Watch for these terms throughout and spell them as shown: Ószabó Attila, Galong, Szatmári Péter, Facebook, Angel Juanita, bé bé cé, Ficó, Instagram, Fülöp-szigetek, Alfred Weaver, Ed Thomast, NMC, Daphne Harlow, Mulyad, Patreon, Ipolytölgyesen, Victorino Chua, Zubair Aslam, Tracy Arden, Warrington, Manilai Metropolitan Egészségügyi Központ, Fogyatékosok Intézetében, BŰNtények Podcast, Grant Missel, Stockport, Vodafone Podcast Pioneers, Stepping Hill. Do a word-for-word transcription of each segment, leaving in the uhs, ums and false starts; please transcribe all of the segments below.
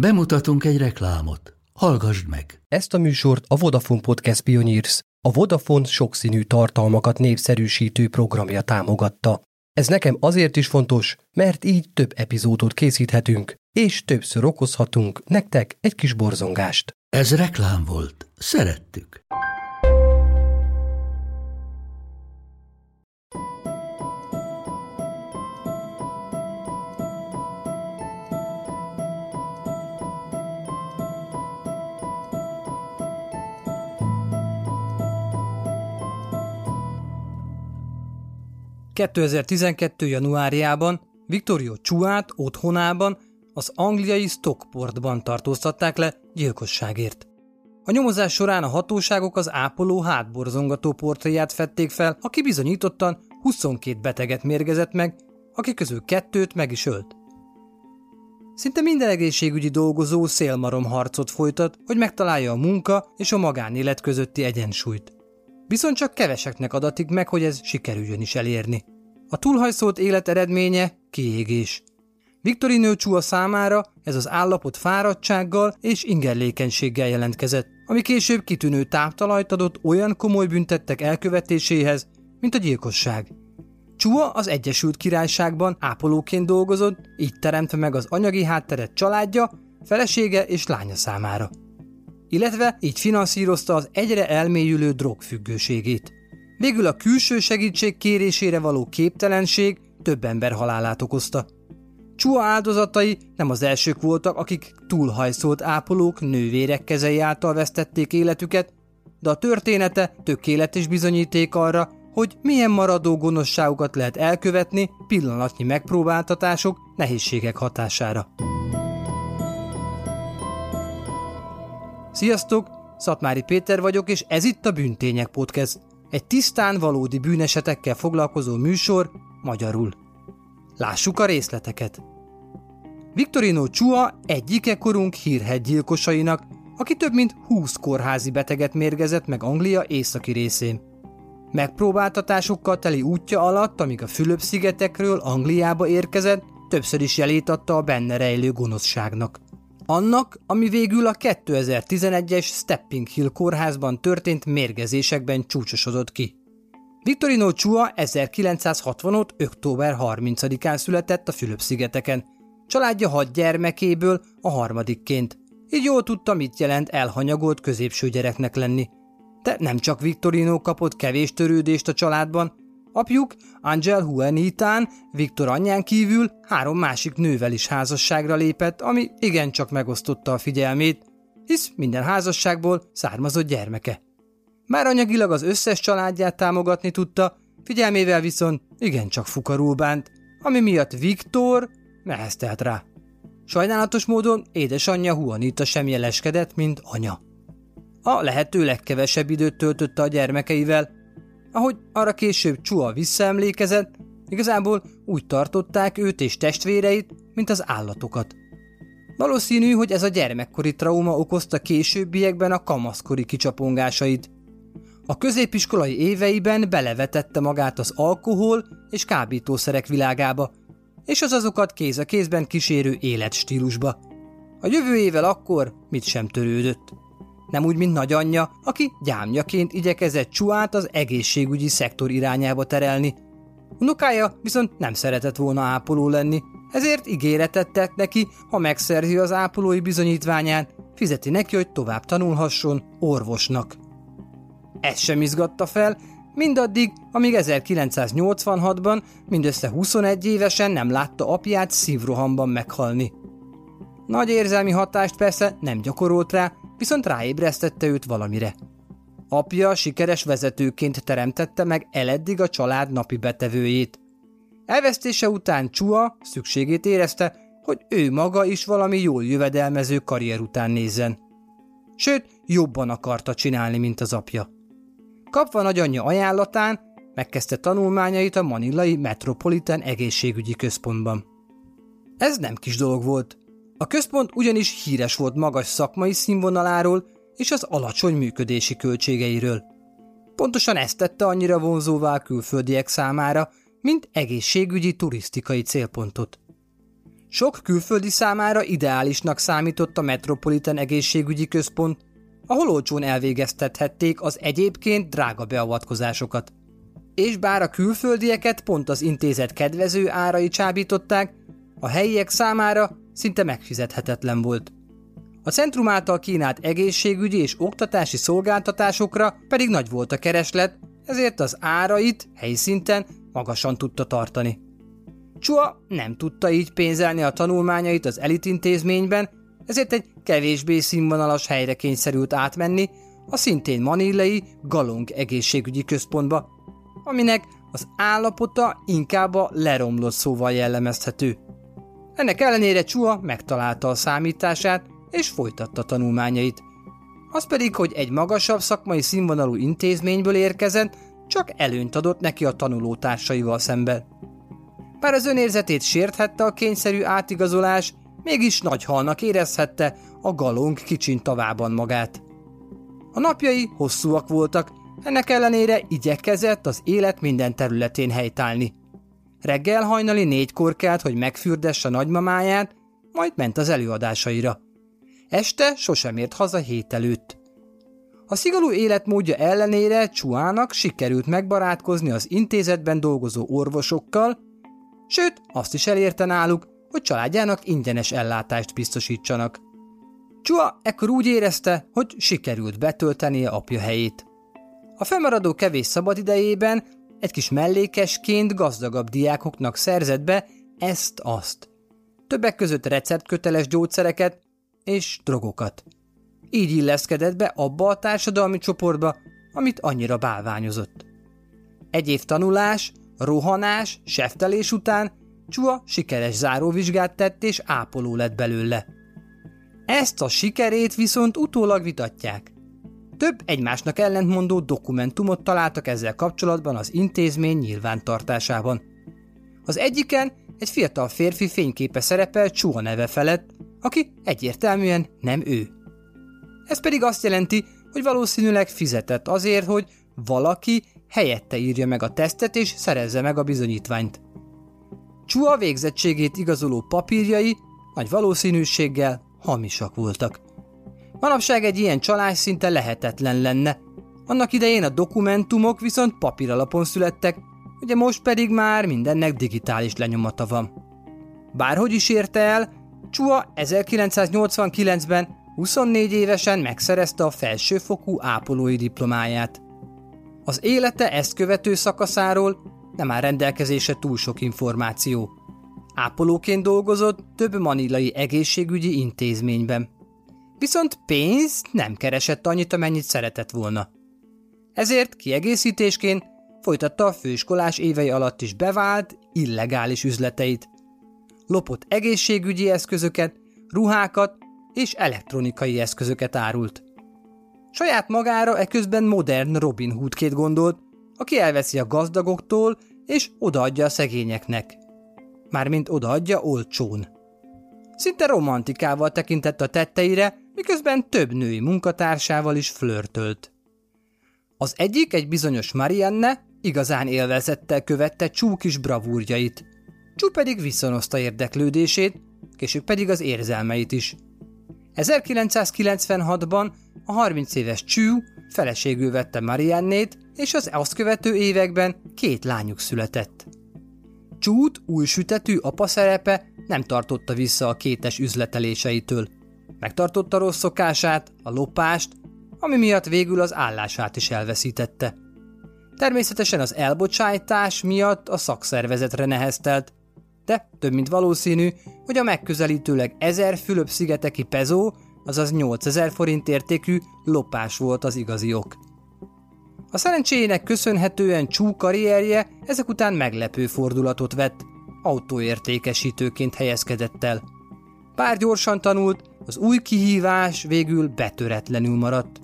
Bemutatunk egy reklámot. Hallgasd meg! Ezt a műsort a Vodafone Podcast Pioneers, a Vodafone sokszínű tartalmakat népszerűsítő programja támogatta. Ez nekem azért is fontos, mert így több epizódot készíthetünk, és többször okozhatunk nektek egy kis borzongást. Ez reklám volt. Szerettük! kétezer-tizenkettő. januárjában Victorino Chuát otthonában, az angliai Stockportban tartóztatták le gyilkosságért. A nyomozás során a hatóságok az ápoló hátborzongató portréját fedték fel, aki bizonyítottan huszonkét beteget mérgezett meg, akik közül kettőt meg is ölt. Szinte minden egészségügyi dolgozó szélmarom harcot folytat, hogy megtalálja a munka és a magánélet közötti egyensúlyt. Viszont csak keveseknek adatik meg, hogy ez sikerüljön is elérni. A túlhajszolt élet eredménye kiégés. Victorino Chua számára ez az állapot fáradtsággal és ingerlékenységgel jelentkezett, ami később kitűnő táptalajt adott olyan komoly büntettek elkövetéséhez, mint a gyilkosság. Chua az Egyesült Királyságban ápolóként dolgozott, így teremtve meg az anyagi hátteret családja, felesége és lánya számára. Illetve így finanszírozta az egyre elmélyülő drogfüggőségét. Végül a külső segítség kérésére való képtelenség több ember halálát okozta. Chua áldozatai nem az elsők voltak, akik túlhajszolt ápolók, nővérek kezei által vesztették életüket, de a története tökéletes bizonyíték arra, hogy milyen maradó gonoszságokat lehet elkövetni pillanatnyi megpróbáltatások, nehézségek hatására. Sziasztok! Szatmári Péter vagyok, és ez itt a BűnTények Podcast. Egy tisztán valódi bűnesetekkel foglalkozó műsor, magyarul. Lássuk a részleteket! Victorino Chua egyike korunk hírhedt gyilkosainak, aki több mint húsz kórházi beteget mérgezett meg Anglia északi részén. Megpróbáltatásokkal teli útja alatt, amíg a Fülöp-szigetekről Angliába érkezett, többször is jelét adta a benne rejlő gonoszságnak. Annak, ami végül a kétezer-tizenegyes Stepping Hill kórházban történt mérgezésekben csúcsosodott ki. Victorino Chua ezerkilencszázhatvanöt. október harmincadikán született a Fülöp-szigeteken. Családja hat gyermekéből a harmadikként. Így jól tudta, mit jelent elhanyagolt középső gyereknek lenni. De nem csak Victorino kapott kevés törődést a családban. Apjuk, Angel Juanitán, Viktor anyján kívül három másik nővel is házasságra lépett, ami igencsak megosztotta a figyelmét, hisz minden házasságból származott gyermeke. Bár anyagilag az összes családját támogatni tudta, figyelmével viszont igencsak fukarul bánt, ami miatt Viktor neheztelt rá. Sajnálatos módon édesanyja Juanita sem jeleskedett, mint anya. A lehető legkevesebb időt töltötte a gyermekeivel. Ahogy arra később Chua visszaemlékezett, igazából úgy tartották őt és testvéreit, mint az állatokat. Valószínű, hogy ez a gyermekkori trauma okozta későbbiekben a kamaszkori kicsapongásait. A középiskolai éveiben belevetette magát az alkohol és kábítószerek világába, és az azokat kéz a kézben kísérő életstílusba. A jövőjével akkor mit sem törődött. Nem úgy, mint nagyanyja, aki gyámjaként igyekezett Chuát az egészségügyi szektor irányába terelni. Unokája viszont nem szeretett volna ápoló lenni, ezért ígéretet tett neki, ha megszerzi az ápolói bizonyítványát, fizeti neki, hogy tovább tanulhasson orvosnak. Ez sem izgatta fel, mindaddig, amíg ezerkilencszáznyolcvanhatban mindössze huszonegy évesen nem látta apját szívrohamban meghalni. Nagy érzelmi hatást persze nem gyakorolt rá, viszont ráébresztette őt valamire. Apja sikeres vezetőként teremtette meg eleddig a család napi betevőjét. Elvesztése után Chua szükségét érezte, hogy ő maga is valami jól jövedelmező karrier után nézzen. Sőt, jobban akarta csinálni, mint az apja. Kapva nagyanyja ajánlatán, megkezdte tanulmányait a Manilai Metropolitan Egészségügyi Központban. Ez nem kis dolog volt. A központ ugyanis híres volt magas szakmai színvonaláról és az alacsony működési költségeiről. Pontosan ezt tette annyira vonzóvá a külföldiek számára, mint egészségügyi turisztikai célpontot. Sok külföldi számára ideálisnak számított a Metropolitan Egészségügyi Központ, ahol olcsón elvégeztethették az egyébként drága beavatkozásokat. És bár a külföldieket pont az intézet kedvező árai csábították, a helyiek számára szinte megfizethetetlen volt. A centrum által kínált egészségügyi és oktatási szolgáltatásokra pedig nagy volt a kereslet, ezért az árait helyszinten magasan tudta tartani. Chua nem tudta így pénzelni a tanulmányait az elitintézményben, ezért egy kevésbé színvonalas helyre kényszerült átmenni, a szintén manilai Galong egészségügyi központba, aminek az állapota inkább a leromlott szóval jellemezhető. Ennek ellenére Chua megtalálta a számítását és folytatta tanulmányait. Az pedig, hogy egy magasabb szakmai színvonalú intézményből érkezett, csak előnyt adott neki a tanulótársaival szemben. Bár az önérzetét sérthette a kényszerű átigazolás, mégis nagy halnak érezhette a Galong kicsintavában magát. A napjai hosszúak voltak, ennek ellenére igyekezett az élet minden területén helytállni. Reggel hajnali négykor kelt, hogy megfürdesse nagymamáját, majd ment az előadásaira. Este sosem ért haza hét előtt. A szigorú életmódja ellenére Chuának sikerült megbarátkozni az intézetben dolgozó orvosokkal, sőt azt is elérte náluk, hogy családjának ingyenes ellátást biztosítsanak. Chua ekkor úgy érezte, hogy sikerült betöltenie apja helyét. A fennmaradó kevés szabadidejében egy kis mellékesként gazdagabb diákoknak szerzett be ezt-azt. Többek között receptköteles gyógyszereket és drogokat. Így illeszkedett be abba a társadalmi csoportba, amit annyira bálványozott. Egy év tanulás, rohanás, seftelés után Chua sikeres záróvizsgát tett és ápoló lett belőle. Ezt a sikerét viszont utólag vitatják. Több egymásnak ellentmondó dokumentumot találtak ezzel kapcsolatban az intézmény nyilvántartásában. Az egyiken egy fiatal férfi fényképe szerepel Chua neve felett, aki egyértelműen nem ő. Ez pedig azt jelenti, hogy valószínűleg fizetett azért, hogy valaki helyette írja meg a tesztet és szerezze meg a bizonyítványt. Chua végzettségét igazoló papírjai nagy valószínűséggel hamisak voltak. Manapság egy ilyen csalás szinte lehetetlen lenne. Annak idején a dokumentumok viszont papíralapon születtek, ugye most pedig már mindennek digitális lenyomata van. Bárhogy is érte el, Chua ezerkilencszáznyolcvankilencben huszonnégy évesen megszerezte a felsőfokú ápolói diplomáját. Az élete ezt követő szakaszáról nem áll rendelkezésre túl sok információ. Ápolóként dolgozott több manilai egészségügyi intézményben. Viszont pénzt nem keresett annyit, amennyit szeretett volna. Ezért kiegészítésként folytatta a főiskolás évei alatt is bevált, illegális üzleteit. Lopott egészségügyi eszközöket, ruhákat és elektronikai eszközöket árult. Saját magára eközben modern Robin Hoodként gondolt, aki elveszi a gazdagoktól és odaadja a szegényeknek. Mármint odaadja olcsón. Szinte romantikával tekintett a tetteire, miközben több női munkatársával is flörtölt. Az egyik, egy bizonyos Marianne igazán élvezettel követte Chua kis bravúrjait. Chua pedig viszonozta érdeklődését, később pedig az érzelmeit is. ezerkilencszázkilencvenhatban a harminc éves Chua feleségül vette Mariannét, és az azt követő években két lányuk született. Chua-t új sütetű apa szerepe nem tartotta vissza a kétes üzleteléseitől. Megtartotta rossz szokását, a lopást, ami miatt végül az állását is elveszítette. Természetesen az elbocsájtás miatt a szakszervezetre neheztelt, de több mint valószínű, hogy a megközelítőleg ezer Fülöp-szigeteki pezó, azaz nyolcezer forint értékű lopás volt az igazi ok. A szerencséjének köszönhetően Chua karrierje ezek után meglepő fordulatot vett, autóértékesítőként helyezkedett el. Bár gyorsan tanult, az új kihívás végül betöretlenül maradt.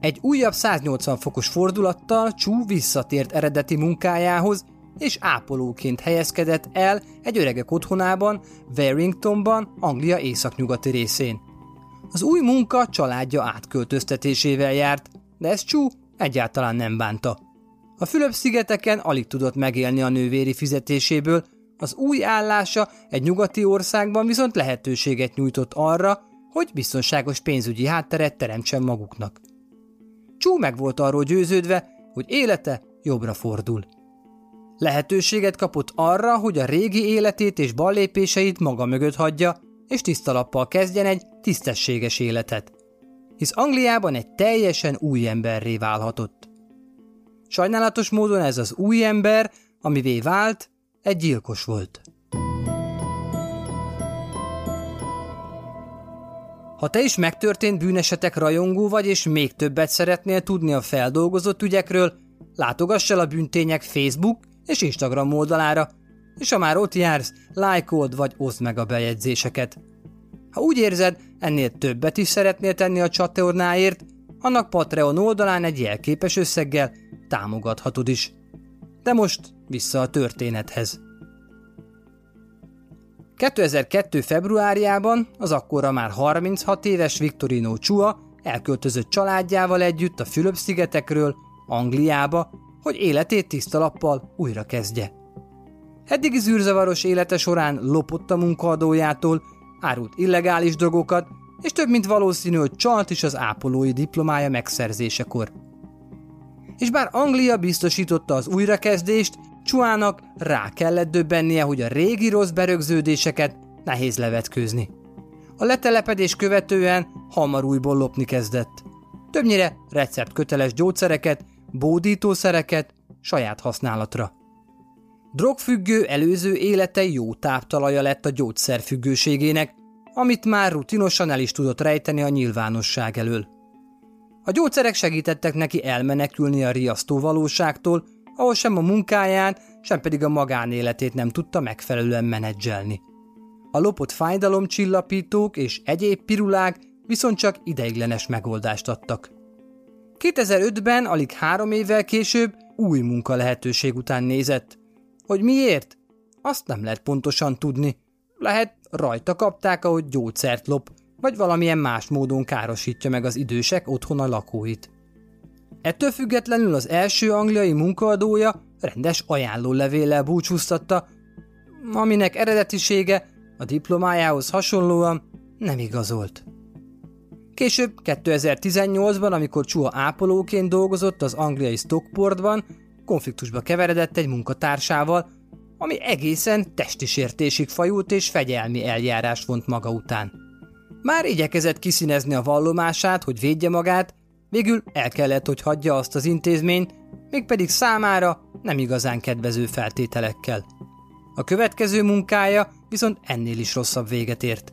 Egy újabb száznyolcvan fokos fordulattal Chua visszatért eredeti munkájához, és ápolóként helyezkedett el egy öregek otthonában, Warringtonban, Anglia északnyugati részén. Az új munka családja átköltöztetésével járt, de ez Chua egyáltalán nem bánta. A Fülöp-szigeteken alig tudott megélni a nővéri fizetéséből, az új állása egy nyugati országban viszont lehetőséget nyújtott arra, hogy biztonságos pénzügyi hátteret teremtsen maguknak. Chua meg volt arról győződve, hogy élete jobbra fordul. Lehetőséget kapott arra, hogy a régi életét és ballépéseit maga mögött hagyja, és tiszta lappal kezdjen egy tisztességes életet, hisz Angliában egy teljesen új emberré válhatott. Sajnálatos módon ez az új ember, amivé vált, egy gyilkos volt. Ha te is megtörtént bűnesetek rajongó vagy, és még többet szeretnél tudni a feldolgozott ügyekről, látogass el a BẠNtények Facebook és Instagram oldalára, és ha már ott jársz, lájkold vagy oszd meg a bejegyzéseket. Ha úgy érzed, ennél többet is szeretnél tenni a csatornáért, annak Patreon oldalán egy jelképes összeggel támogathatod is. De most vissza a történethez. kétezer-kettő. februárjában az akkora már harminchat éves Victorino Chua elköltözött családjával együtt a Fülöp-szigetekről Angliába, hogy életét tiszta lappal újra kezdje. Eddigi zűrzavaros élete során lopott a munkaadójától, árult illegális drogokat, és több mint valószínű, hogy csalt is az ápolói diplomája megszerzésekor. És bár Anglia biztosította az újrakezdést, Chuának rá kellett döbbennie, hogy a régi rossz berögződéseket nehéz levetkőzni. A letelepedés követően hamar újból lopni kezdett. Többnyire receptköteles gyógyszereket, bódítószereket saját használatra. Drogfüggő előző élete jó táptalaja lett a gyógyszerfüggőségének, amit már rutinosan el is tudott rejteni a nyilvánosság elől. A gyógyszerek segítettek neki elmenekülni a riasztó valóságtól, ahol sem a munkáján, sem pedig a magánéletét nem tudta megfelelően menedzselni. A lopott fájdalomcsillapítók és egyéb pirulák viszont csak ideiglenes megoldást adtak. kétezer-ötben, alig három évvel később új munkalehetőség után nézett. Hogy miért? Azt nem lehet pontosan tudni. Lehet rajta kapták, ahogy gyógyszert lop, vagy valamilyen más módon károsítja meg az idősek otthona lakóit. Ettől függetlenül az első angliai munkaadója rendes ajánlólevéllel búcsúztatta, aminek eredetisége a diplomájához hasonlóan nem igazolt. Később kétezer-tizennyolcban, amikor Chua ápolóként dolgozott az angliai Stockportban, konfliktusba keveredett egy munkatársával, ami egészen testisértésig fajult és fegyelmi eljárás vont maga után. Már igyekezett kiszínezni a vallomását, hogy védje magát, végül el kellett, hogy hagyja azt az intézményt, mégpedig számára nem igazán kedvező feltételekkel. A következő munkája viszont ennél is rosszabb véget ért.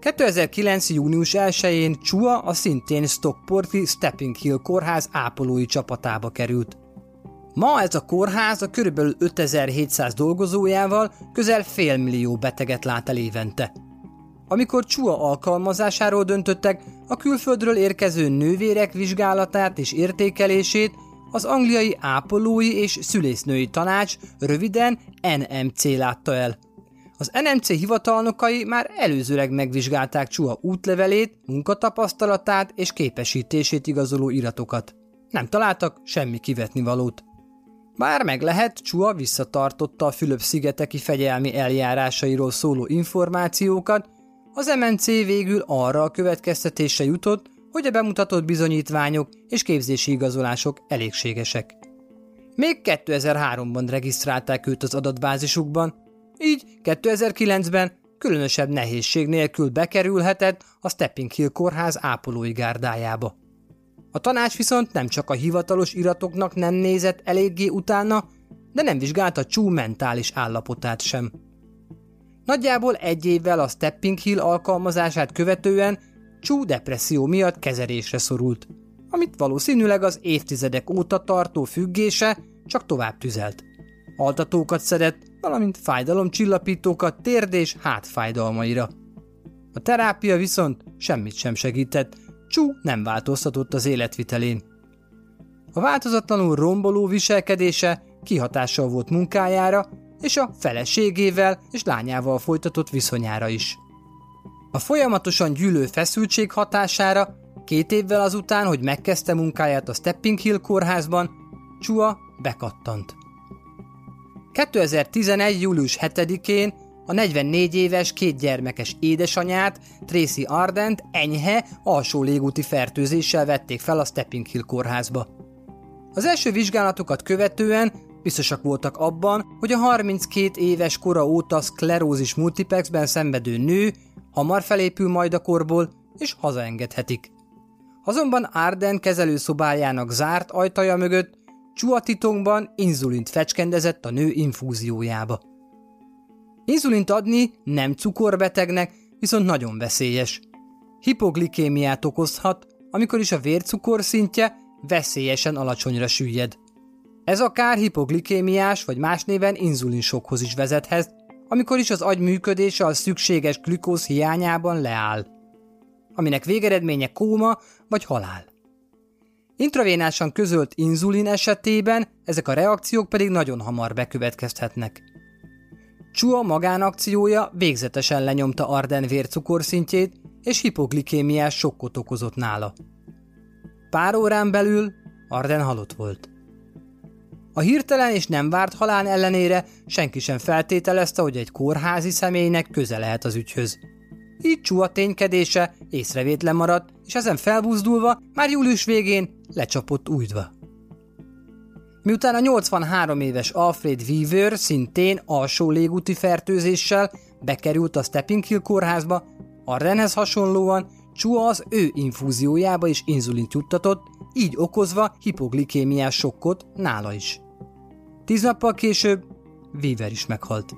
kétezer-kilenc. június elsején Chua a szintén Stockporti Stepping Hill kórház ápolói csapatába került. Ma ez a kórház a kb. ötezer-hétszáz dolgozójával közel félmillió beteget lát el évente. Amikor Chua alkalmazásáról döntöttek, a külföldről érkező nővérek vizsgálatát és értékelését az angliai ápolói és szülésznői tanács, röviden en em cé látta el. Az en em cé hivatalnokai már előzőleg megvizsgálták Chua útlevelét, munkatapasztalatát és képesítését igazoló iratokat. Nem találtak semmi kivetnivalót. Bár meg lehet, Chua visszatartotta a Fülöp-szigeteki fegyelmi eljárásairól szóló információkat, az en em cé végül arra a következtetésre jutott, hogy a bemutatott bizonyítványok és képzési igazolások elégségesek. Még kétezer-háromban regisztrálták őt az adatbázisukban, így kétezer-kilencben különösebb nehézség nélkül bekerülhetett a Stepping Hill kórház ápolói gárdájába. A tanács viszont nem csak a hivatalos iratoknak nem nézett eléggé utána, de nem vizsgálta Chua mentális állapotát sem. Nagyjából egy évvel a Stepping Hill alkalmazását követően Chua depresszió miatt kezelésre szorult, amit valószínűleg az évtizedek óta tartó függése csak tovább tüzelt. Altatókat szedett, valamint fájdalomcsillapítókat térd és hátfájdalmaira. A terápia viszont semmit sem segített, Chua nem változtatott az életvitelén. A változatlanul romboló viselkedése kihatással volt munkájára és a feleségével és lányával folytatott viszonyára is. A folyamatosan gyűlő feszültség hatására két évvel azután, hogy megkezdte munkáját a Stepping Hill kórházban, Chua bekattant. kétezer-tizenegy július hetedikén a negyvennégy éves két gyermekes édesanyát, Tracy Ardent enyhe, alsó légúti fertőzéssel vették fel a Stepping Hill kórházba. Az első vizsgálatokat követően biztosak voltak abban, hogy a harminckét éves kora óta szklerózis multiplexben szenvedő nő hamar felépül majd a korból, és hazaengedhetik. Azonban Arden kezelőszobájának zárt ajtaja mögött Chua titokban inzulint fecskendezett a nő infúziójába. Inzulint adni nem cukorbetegnek, viszont nagyon veszélyes. Hipoglikémiát okozhat, amikor is a vércukor szintje veszélyesen alacsonyra süllyed. Ez akár hipoglikémiás vagy más néven inzulinsokkhoz is vezethet, amikor is az agy működése a szükséges glükóz hiányában leáll, aminek végeredménye kóma vagy halál. Intravénásan közölt inzulin esetében ezek a reakciók pedig nagyon hamar bekövetkezhetnek. Chua magánakciója végzetesen lenyomta Arden vércukorszintjét, és hipoglikémiás sokkot okozott nála. Pár órán belül Arden halott volt. A hirtelen és nem várt halál ellenére senki sem feltételezte, hogy egy kórházi személynek köze lehet az ügyhöz. Így Chua ténykedése észrevétlen maradt, és ezen felbuzdulva már július végén lecsapott Újdva. Miután a nyolcvanhárom éves Alfred Weaver szintén alsó légúti fertőzéssel bekerült a Stepping Hill kórházba, Ardenhez hasonlóan Chua az ő infúziójába is inzulint juttatott, így okozva hipoglikémiás sokkot nála is. Tíz nappal később Weaver is meghalt.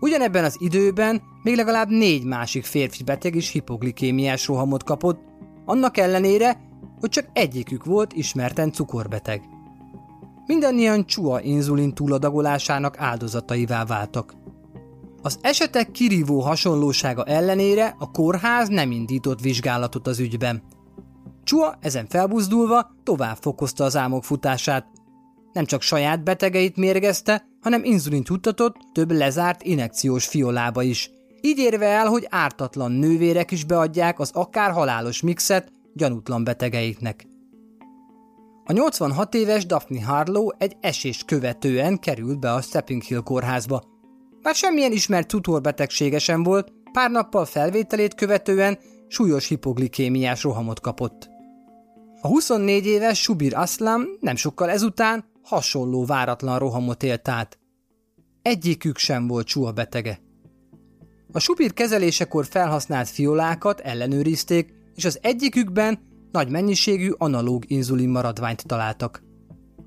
Ugyanebben az időben még legalább négy másik férfi beteg is hipoglikémiás rohamot kapott, annak ellenére, hogy csak egyikük volt ismerten cukorbeteg. Mindannyian Chua inzulin túladagolásának áldozataivá váltak. Az esetek kirívó hasonlósága ellenére a kórház nem indított vizsgálatot az ügyben. Chua ezen felbuzdulva tovább fokozta az álmok futását. Nem csak saját betegeit mérgezte, hanem inzulint juttatott több lezárt injekciós fiolába is. Így érve el, hogy ártatlan nővérek is beadják az akár halálos mixet gyanútlan betegeiknek. A nyolcvanhat éves Daphne Harlow egy esést követően került be a Stepping Hill kórházba. Bár semmilyen ismert cukorbetegsége sem volt, pár nappal felvételét követően súlyos hipoglikémiás rohamot kapott. A huszonnégy éves Zubair Aslam nem sokkal ezután hasonló váratlan rohamot élt át. Egyikük sem volt Chua betege. A Zubair kezelésekor felhasznált fiolákat ellenőrizték, és az egyikükben nagy mennyiségű analóg inzulin maradványt találtak.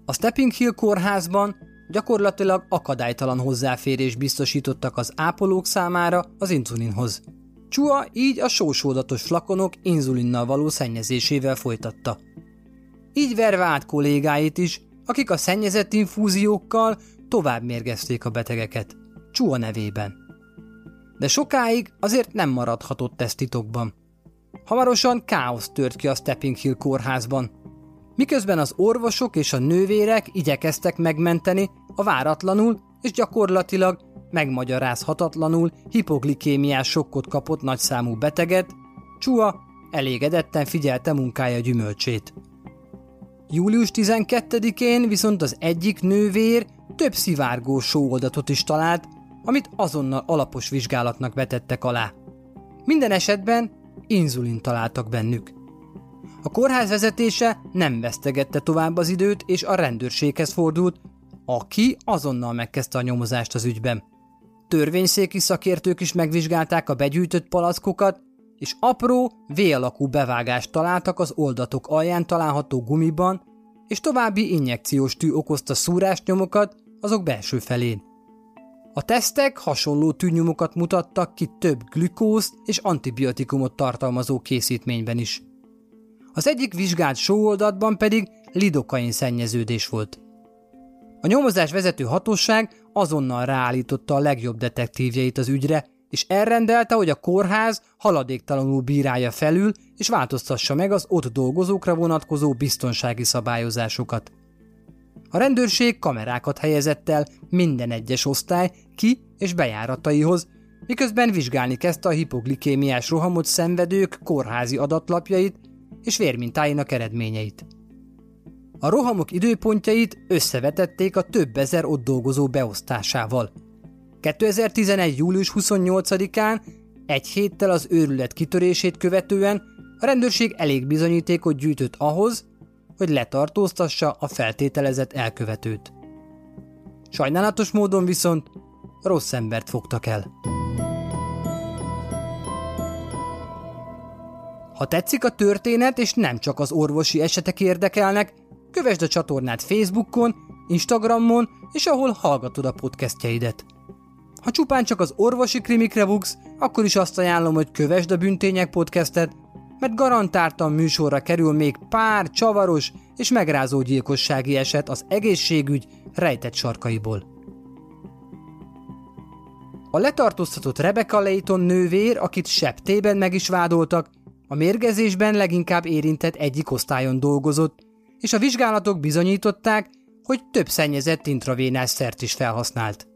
A Stepping Hill kórházban gyakorlatilag akadálytalan hozzáférés biztosítottak az ápolók számára az inzulinhoz. Chua így a sósódatos flakonok inzulinnal való szennyezésével folytatta. Így verve át kollégáit is, akik a szennyezett infúziókkal tovább mérgezték a betegeket, Chua nevében. De sokáig azért nem maradhatott ez titokban. Hamarosan káosz tört ki a Stepping Hill kórházban. Miközben az orvosok és a nővérek igyekeztek megmenteni a váratlanul és gyakorlatilag megmagyarázhatatlanul hipoglikémiás sokkot kapott nagyszámú beteget, Chua elégedetten figyelte munkája gyümölcsét. július tizenkettedikén viszont az egyik nővér több szivárgó sóoldatot is talált, amit azonnal alapos vizsgálatnak vetettek alá. Minden esetben inzulint találtak bennük. A kórház vezetése nem vesztegette tovább az időt, és a rendőrséghez fordult, aki azonnal megkezdte a nyomozást az ügyben. Törvényszéki szakértők is megvizsgálták a begyűjtött palackokat, és apró, V-alakú bevágást találtak az oldatok alján található gumiban, és további injekciós tű okozta szúrásnyomokat azok belső felén. A tesztek hasonló tűnyomokat mutattak ki több glükózt és antibiotikumot tartalmazó készítményben is. Az egyik vizsgált sóoldatban pedig lidokain szennyeződés volt. A nyomozás vezető hatóság azonnal ráállította a legjobb detektívjeit az ügyre, és elrendelte, hogy a kórház haladéktalanul bírálja felül, és változtassa meg az ott dolgozókra vonatkozó biztonsági szabályozásokat. A rendőrség kamerákat helyezett el minden egyes osztály ki- és bejárataihoz, miközben vizsgálni kezdte a hipoglikémiás rohamot szenvedők kórházi adatlapjait és vérmintáinak eredményeit. A rohamok időpontjait összevetették a több ezer ott dolgozó beosztásával. kétezer-tizenegy július huszonnyolcadikán, egy héttel az őrület kitörését követően a rendőrség elég bizonyítékot gyűjtött ahhoz, hogy letartóztassa a feltételezett elkövetőt. Sajnálatos módon viszont rossz embert fogtak el. Ha tetszik a történet, és nem csak az orvosi esetek érdekelnek, kövesd a csatornát Facebookon, Instagramon, és ahol hallgatod a podcastjeidet. Ha csupán csak az orvosi krimikre buksz, akkor is azt ajánlom, hogy kövesd a BŰNtények Podcastet, mert garantáltan műsorra kerül még pár csavaros és megrázó gyilkossági eset az egészségügy rejtett sarkaiból. A letartóztatott Rebecca Layton nővér, akit septében meg is vádoltak, a mérgezésben leginkább érintett egyik osztályon dolgozott, és a vizsgálatok bizonyították, hogy több szennyezett intravénás szert is felhasznált.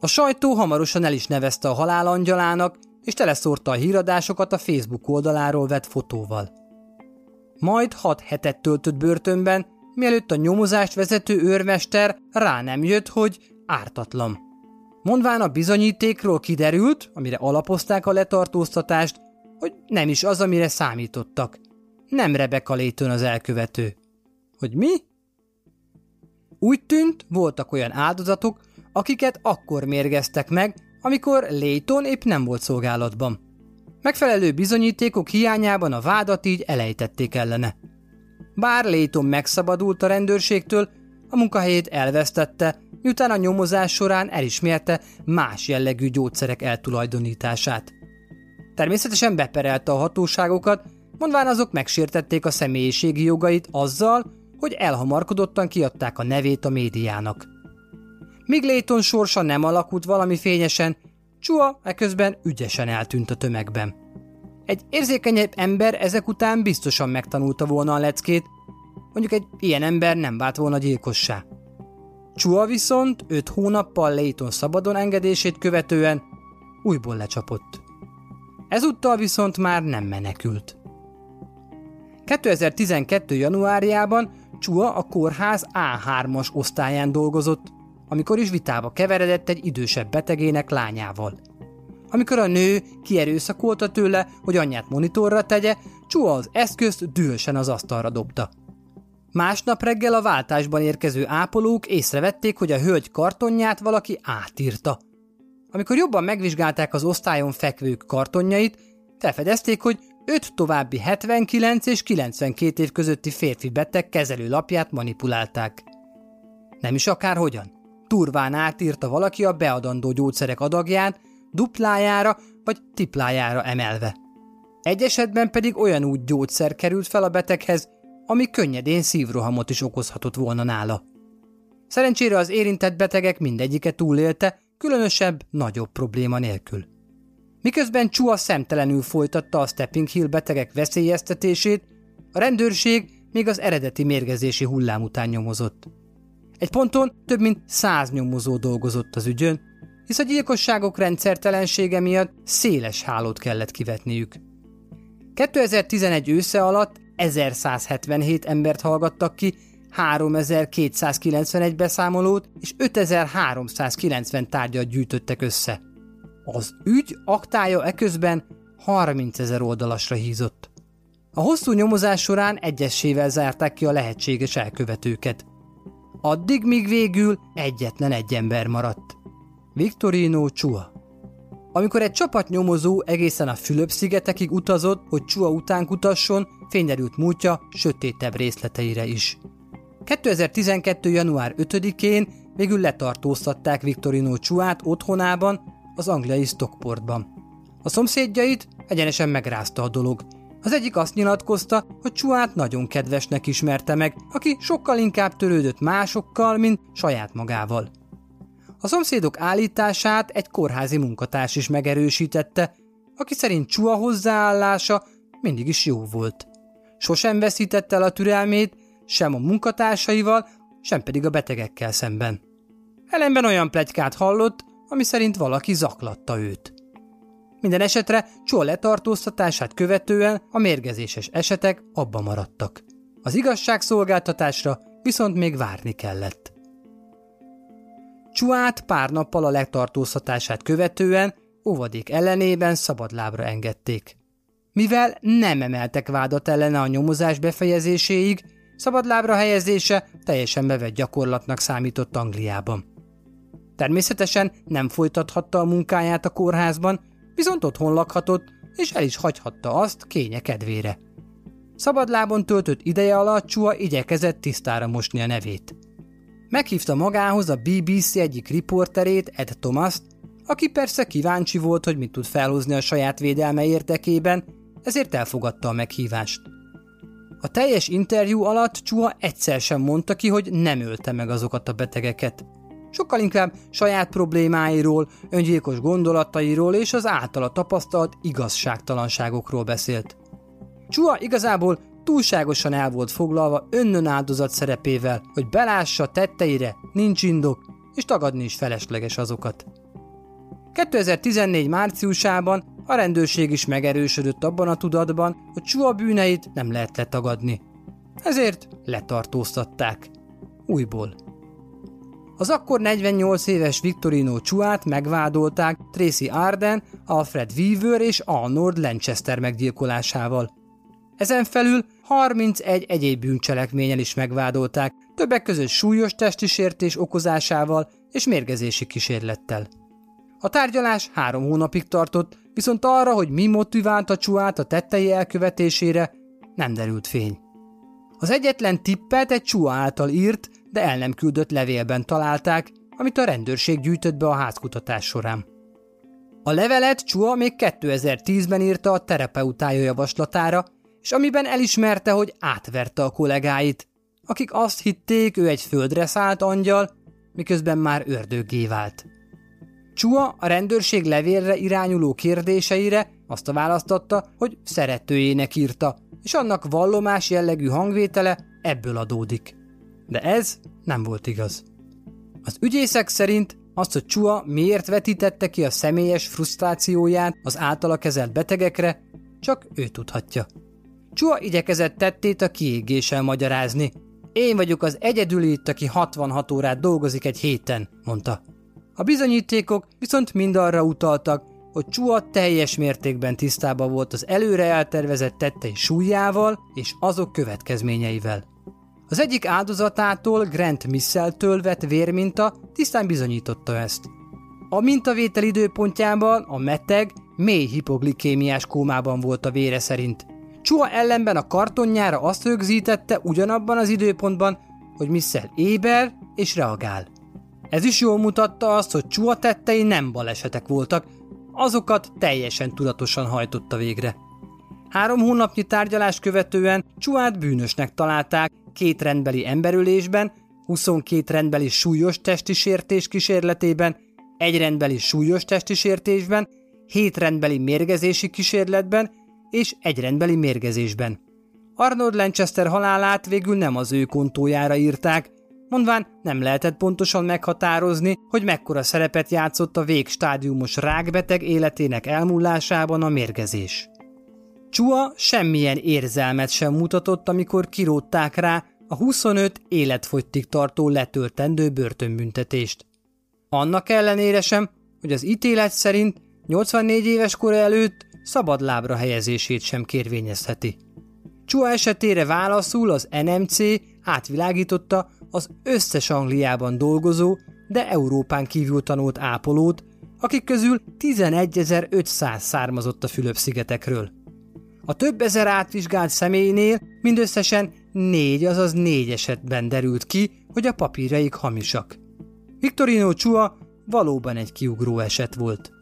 A sajtó hamarosan el is nevezte a halál angyalának, és teleszórta a híradásokat a Facebook oldaláról vett fotóval. Majd hat hetet töltött börtönben, mielőtt a nyomozást vezető őrmester rá nem jött, hogy ártatlan. Mondván a bizonyítékról kiderült, amire alapozták a letartóztatást, hogy nem is az, amire számítottak. Nem Rebecca Layton az elkövető. Hogy mi? Úgy tűnt, voltak olyan áldozatok, akiket akkor mérgeztek meg, amikor Layton épp nem volt szolgálatban. Megfelelő bizonyítékok hiányában a vádat így elejtették ellene. Bár Layton megszabadult a rendőrségtől, a munkahelyét elvesztette, miután a nyomozás során elismerte más jellegű gyógyszerek eltulajdonítását. Természetesen beperelte a hatóságokat, mondván azok megsértették a személyiségi jogait azzal, hogy elhamarkodottan kiadták a nevét a médiának. Míg Layton sorsa nem alakult valami fényesen, Chua eközben ügyesen eltűnt a tömegben. Egy érzékenyebb ember ezek után biztosan megtanulta volna a leckét, mondjuk egy ilyen ember nem vált volna gyilkossá. Chua viszont öt hónappal Layton szabadon engedését követően újból lecsapott. Ezúttal viszont már nem menekült. kétezer-tizenkettő januárjában Chua a kórház á hármas osztályán dolgozott, amikor is vitába keveredett egy idősebb betegének lányával. Amikor a nő kierőszakolta tőle, hogy anyját monitorra tegye, Chua az eszközt dühösen az asztalra dobta. Másnap reggel a váltásban érkező ápolók észrevették, hogy a hölgy kartonját valaki átírta. Amikor jobban megvizsgálták az osztályon fekvők kartonjait, felfedezték, hogy öt további hetvenkilenc és kilencvenkét év közötti férfi beteg kezelőlapját manipulálták. Nem is akárhogyan. Turván átírta valaki a beadandó gyógyszerek adagját, duplájára vagy tiplájára emelve. Egy esetben pedig olyan úgy gyógyszer került fel a beteghez, ami könnyedén szívrohamot is okozhatott volna nála. Szerencsére az érintett betegek mindegyike túlélte, különösebb, nagyobb probléma nélkül. Miközben Chua szemtelenül folytatta a Stepping Hill betegek veszélyeztetését, a rendőrség még az eredeti mérgezési hullám után nyomozott. Egy ponton több mint száz nyomozó dolgozott az ügyön, hisz a gyilkosságok rendszertelensége miatt széles hálót kellett kivetniük. kétezer-tizenegy ősze alatt ezerszázhetvenhét embert hallgattak ki, háromezer-kétszázkilencvenegy beszámolót és ötezer-háromszázkilencven tárgyat gyűjtöttek össze. Az ügy aktája eközben harmincezer oldalasra hízott. A hosszú nyomozás során egyesével zárták ki a lehetséges elkövetőket. Addig, míg végül egyetlen egy ember maradt. Victorino Chua. Amikor egy csapat nyomozó egészen a Fülöp-szigetekig utazott, hogy Chua után kutasson, fényderült múltja sötétebb részleteire is. kétezer-tizenkettő január ötödikén végül letartóztatták Victorino Chuát otthonában, az angliai Stockportban. A szomszédjait egyenesen megrázta a dolog. Az egyik azt nyilatkozta, hogy Chuát nagyon kedvesnek ismerte meg, aki sokkal inkább törődött másokkal, mint saját magával. A szomszédok állítását egy kórházi munkatárs is megerősítette, aki szerint Chua hozzáállása mindig is jó volt. Sosem veszítette el a türelmét, sem a munkatársaival, sem pedig a betegekkel szemben. Ellenben olyan pletykát hallott, ami szerint valaki zaklatta őt. Minden esetre Chua letartóztatását követően a mérgezéses esetek abba maradtak. A Az igazságszolgáltatásra viszont még várni kellett. Chuát pár nappal a letartóztatását követően óvadék ellenében szabadlábra engedték. Mivel nem emeltek vádat ellene a nyomozás befejezéséig, szabadlábra helyezése teljesen bevett gyakorlatnak számított Angliában. Természetesen nem folytathatta a munkáját a kórházban, viszont otthon lakhatott, és el is hagyhatta azt kénye kedvére. Szabadlábon töltött ideje alatt Chua igyekezett tisztára mosni a nevét. Meghívta magához a bé bé cé egyik riporterét, Ed Thomast, aki persze kíváncsi volt, hogy mit tud felhozni a saját védelme érdekében, ezért elfogadta a meghívást. A teljes interjú alatt Chua egyszer sem mondta ki, hogy nem ölte meg azokat a betegeket. Sokkal inkább saját problémáiról, öngyilkos gondolatairól és az általa tapasztalt igazságtalanságokról beszélt. Chua igazából túlságosan el volt foglalva önnön áldozat szerepével, hogy belássa tetteire nincs indok, és tagadni is felesleges azokat. kétezer-tizennégy márciusában a rendőrség is megerősödött abban a tudatban, hogy Chua bűneit nem lehet letagadni. Ezért letartóztatták. Újból. Az akkor negyvennyolc éves Victorino Chuát megvádolták Tracy Arden, Alfred Weaver és Arnold Lancaster meggyilkolásával. Ezen felül harmincegy egyéb bűncselekménnyel is megvádolták, többek között súlyos testi sértés okozásával és mérgezési kísérlettel. A tárgyalás három hónapig tartott, viszont arra, hogy mi motiválta Chuát a tettei elkövetésére, nem derült fény. Az egyetlen tippet egy Chua által írt, de el nem küldött levélben találták, amit a rendőrség gyűjtött be a házkutatás során. A levelet Chua még kétezer-tízben írta a terapeutája javaslatára, és amiben elismerte, hogy átverte a kollégáit, akik azt hitték, ő egy földre szállt angyal, miközben már ördöggé vált. Chua a rendőrség levélre irányuló kérdéseire azt a választ adta, hogy szeretőjének írta, és annak vallomás jellegű hangvétele ebből adódik. De ez nem volt igaz. Az ügyészek szerint azt, hogy Chua miért vetítette ki a személyes frusztrációját az általa kezelt betegekre, csak ő tudhatja. Chua igyekezett tettét a kiégéssel magyarázni. Én vagyok az egyedüli itt, aki hatvanhat órát dolgozik egy héten, mondta. A bizonyítékok viszont mind arra utaltak, hogy Chua teljes mértékben tisztában volt az előre eltervezett tettei súlyával és azok következményeivel. Az egyik áldozatától, Grant Missel-től vett vérminta tisztán bizonyította ezt. A mintavétel időpontjában a beteg mély hipoglikémiás kómában volt a vére szerint. Chua ellenben a kartonjára azt rögzítette ugyanabban az időpontban, hogy Missel éber és reagál. Ez is jól mutatta azt, hogy Chua tettei nem balesetek voltak, azokat teljesen tudatosan hajtotta végre. Három hónapnyi tárgyalást követően Chuát bűnösnek találták két rendbeli emberülésben, huszonkét rendbeli súlyos testi sértés kísérletében, egy rendbeli súlyos testi sértésben, hét rendbeli mérgezési kísérletben és egy rendbeli mérgezésben. Arnold Lancaster halálát végül nem az ő kontójára írták, mondván nem lehetett pontosan meghatározni, hogy mekkora szerepet játszott a végstádiumos rákbeteg életének elmúlásában a mérgezés. Chua semmilyen érzelmet sem mutatott, amikor kirótták rá a huszonöt életfogytig tartó letöltendő börtönbüntetést. Annak ellenére sem, hogy az ítélet szerint nyolcvannégy éves kora előtt szabadlábra helyezését sem kérvényezheti. Chua esetére válaszul az en em cé átvilágította az összes Angliában dolgozó, de Európán kívül tanult ápolót, akik közül tizenegyezer-ötszáz származott a Fülöp-szigetekről. A több ezer átvizsgált személynél mindösszesen négy, azaz négy esetben derült ki, hogy a papíraik hamisak. Victorino Chua valóban egy kiugró eset volt.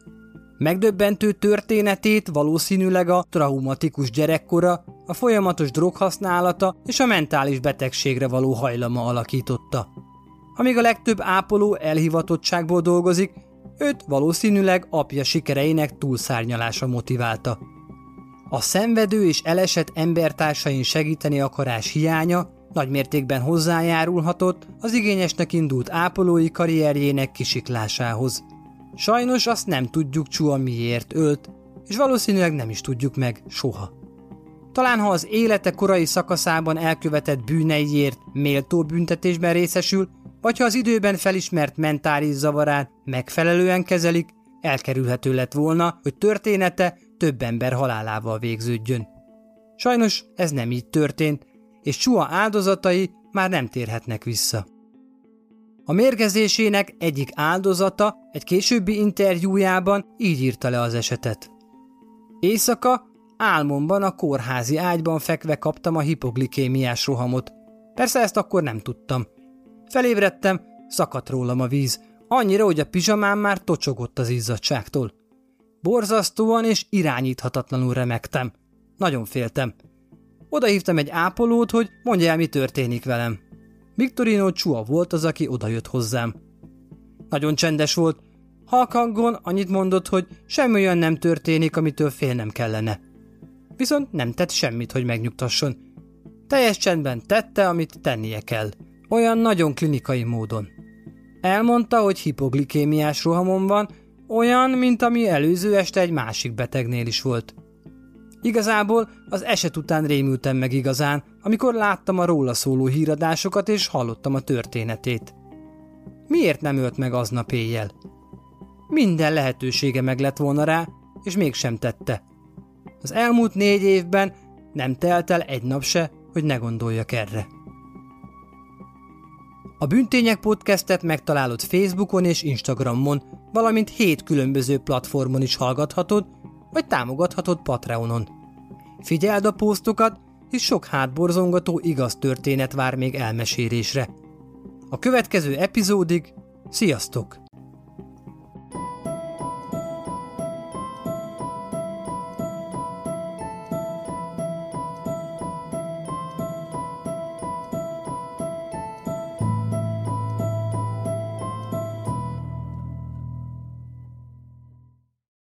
Megdöbbentő történetét valószínűleg a traumatikus gyerekkora, a folyamatos droghasználata és a mentális betegségre való hajlama alakította. Amíg a legtöbb ápoló elhivatottságból dolgozik, őt valószínűleg apja sikereinek túlszárnyalása motiválta. A szenvedő és elesett embertársain segíteni akarás hiánya nagymértékben hozzájárulhatott az igényesnek indult ápolói karrierjének kisiklásához. Sajnos azt nem tudjuk, Chua miért ölt, és valószínűleg nem is tudjuk meg soha. Talán ha az élete korai szakaszában elkövetett bűneiért méltó büntetésben részesül, vagy ha az időben felismert mentális zavarát megfelelően kezelik, elkerülhető lett volna, hogy története több ember halálával végződjön. Sajnos ez nem így történt, és Chua áldozatai már nem térhetnek vissza. A mérgezésének egyik áldozata egy későbbi interjújában így írta le az esetet. Éjszaka álmomban a kórházi ágyban fekve kaptam a hipoglikémiás rohamot. Persze ezt akkor nem tudtam. Felébredtem, szakadt rólam a víz, annyira, hogy a pizsamám már tocsogott az izzadságtól. Borzasztóan és irányíthatatlanul remegtem. Nagyon féltem. Odahívtam egy ápolót, hogy mondja el, mi történik velem. Victorino Chua volt az, aki odajött hozzám. Nagyon csendes volt. Halkangon annyit mondott, hogy semmi olyan nem történik, amitől félnem kellene. Viszont nem tett semmit, hogy megnyugtasson. Teljes csendben tette, amit tennie kell. Olyan nagyon klinikai módon. Elmondta, hogy hipoglikémiás rohamom van, olyan, mint ami előző este egy másik betegnél is volt. Igazából az eset után rémültem meg igazán, amikor láttam a róla szóló híradásokat és hallottam a történetét. Miért nem ölt meg aznap éjjel? Minden lehetősége meg lett volna rá, és mégsem tette. Az elmúlt négy évben nem telt el egy nap se, hogy ne gondoljak erre. A BŰNtények Podcastet megtalálod Facebookon és Instagramon, valamint hét különböző platformon is hallgathatod, vagy támogathatod Patreonon. Figyeld a posztokat, és sok hátborzongató igaz történet vár még elmesélésre. A következő epizódig, sziasztok!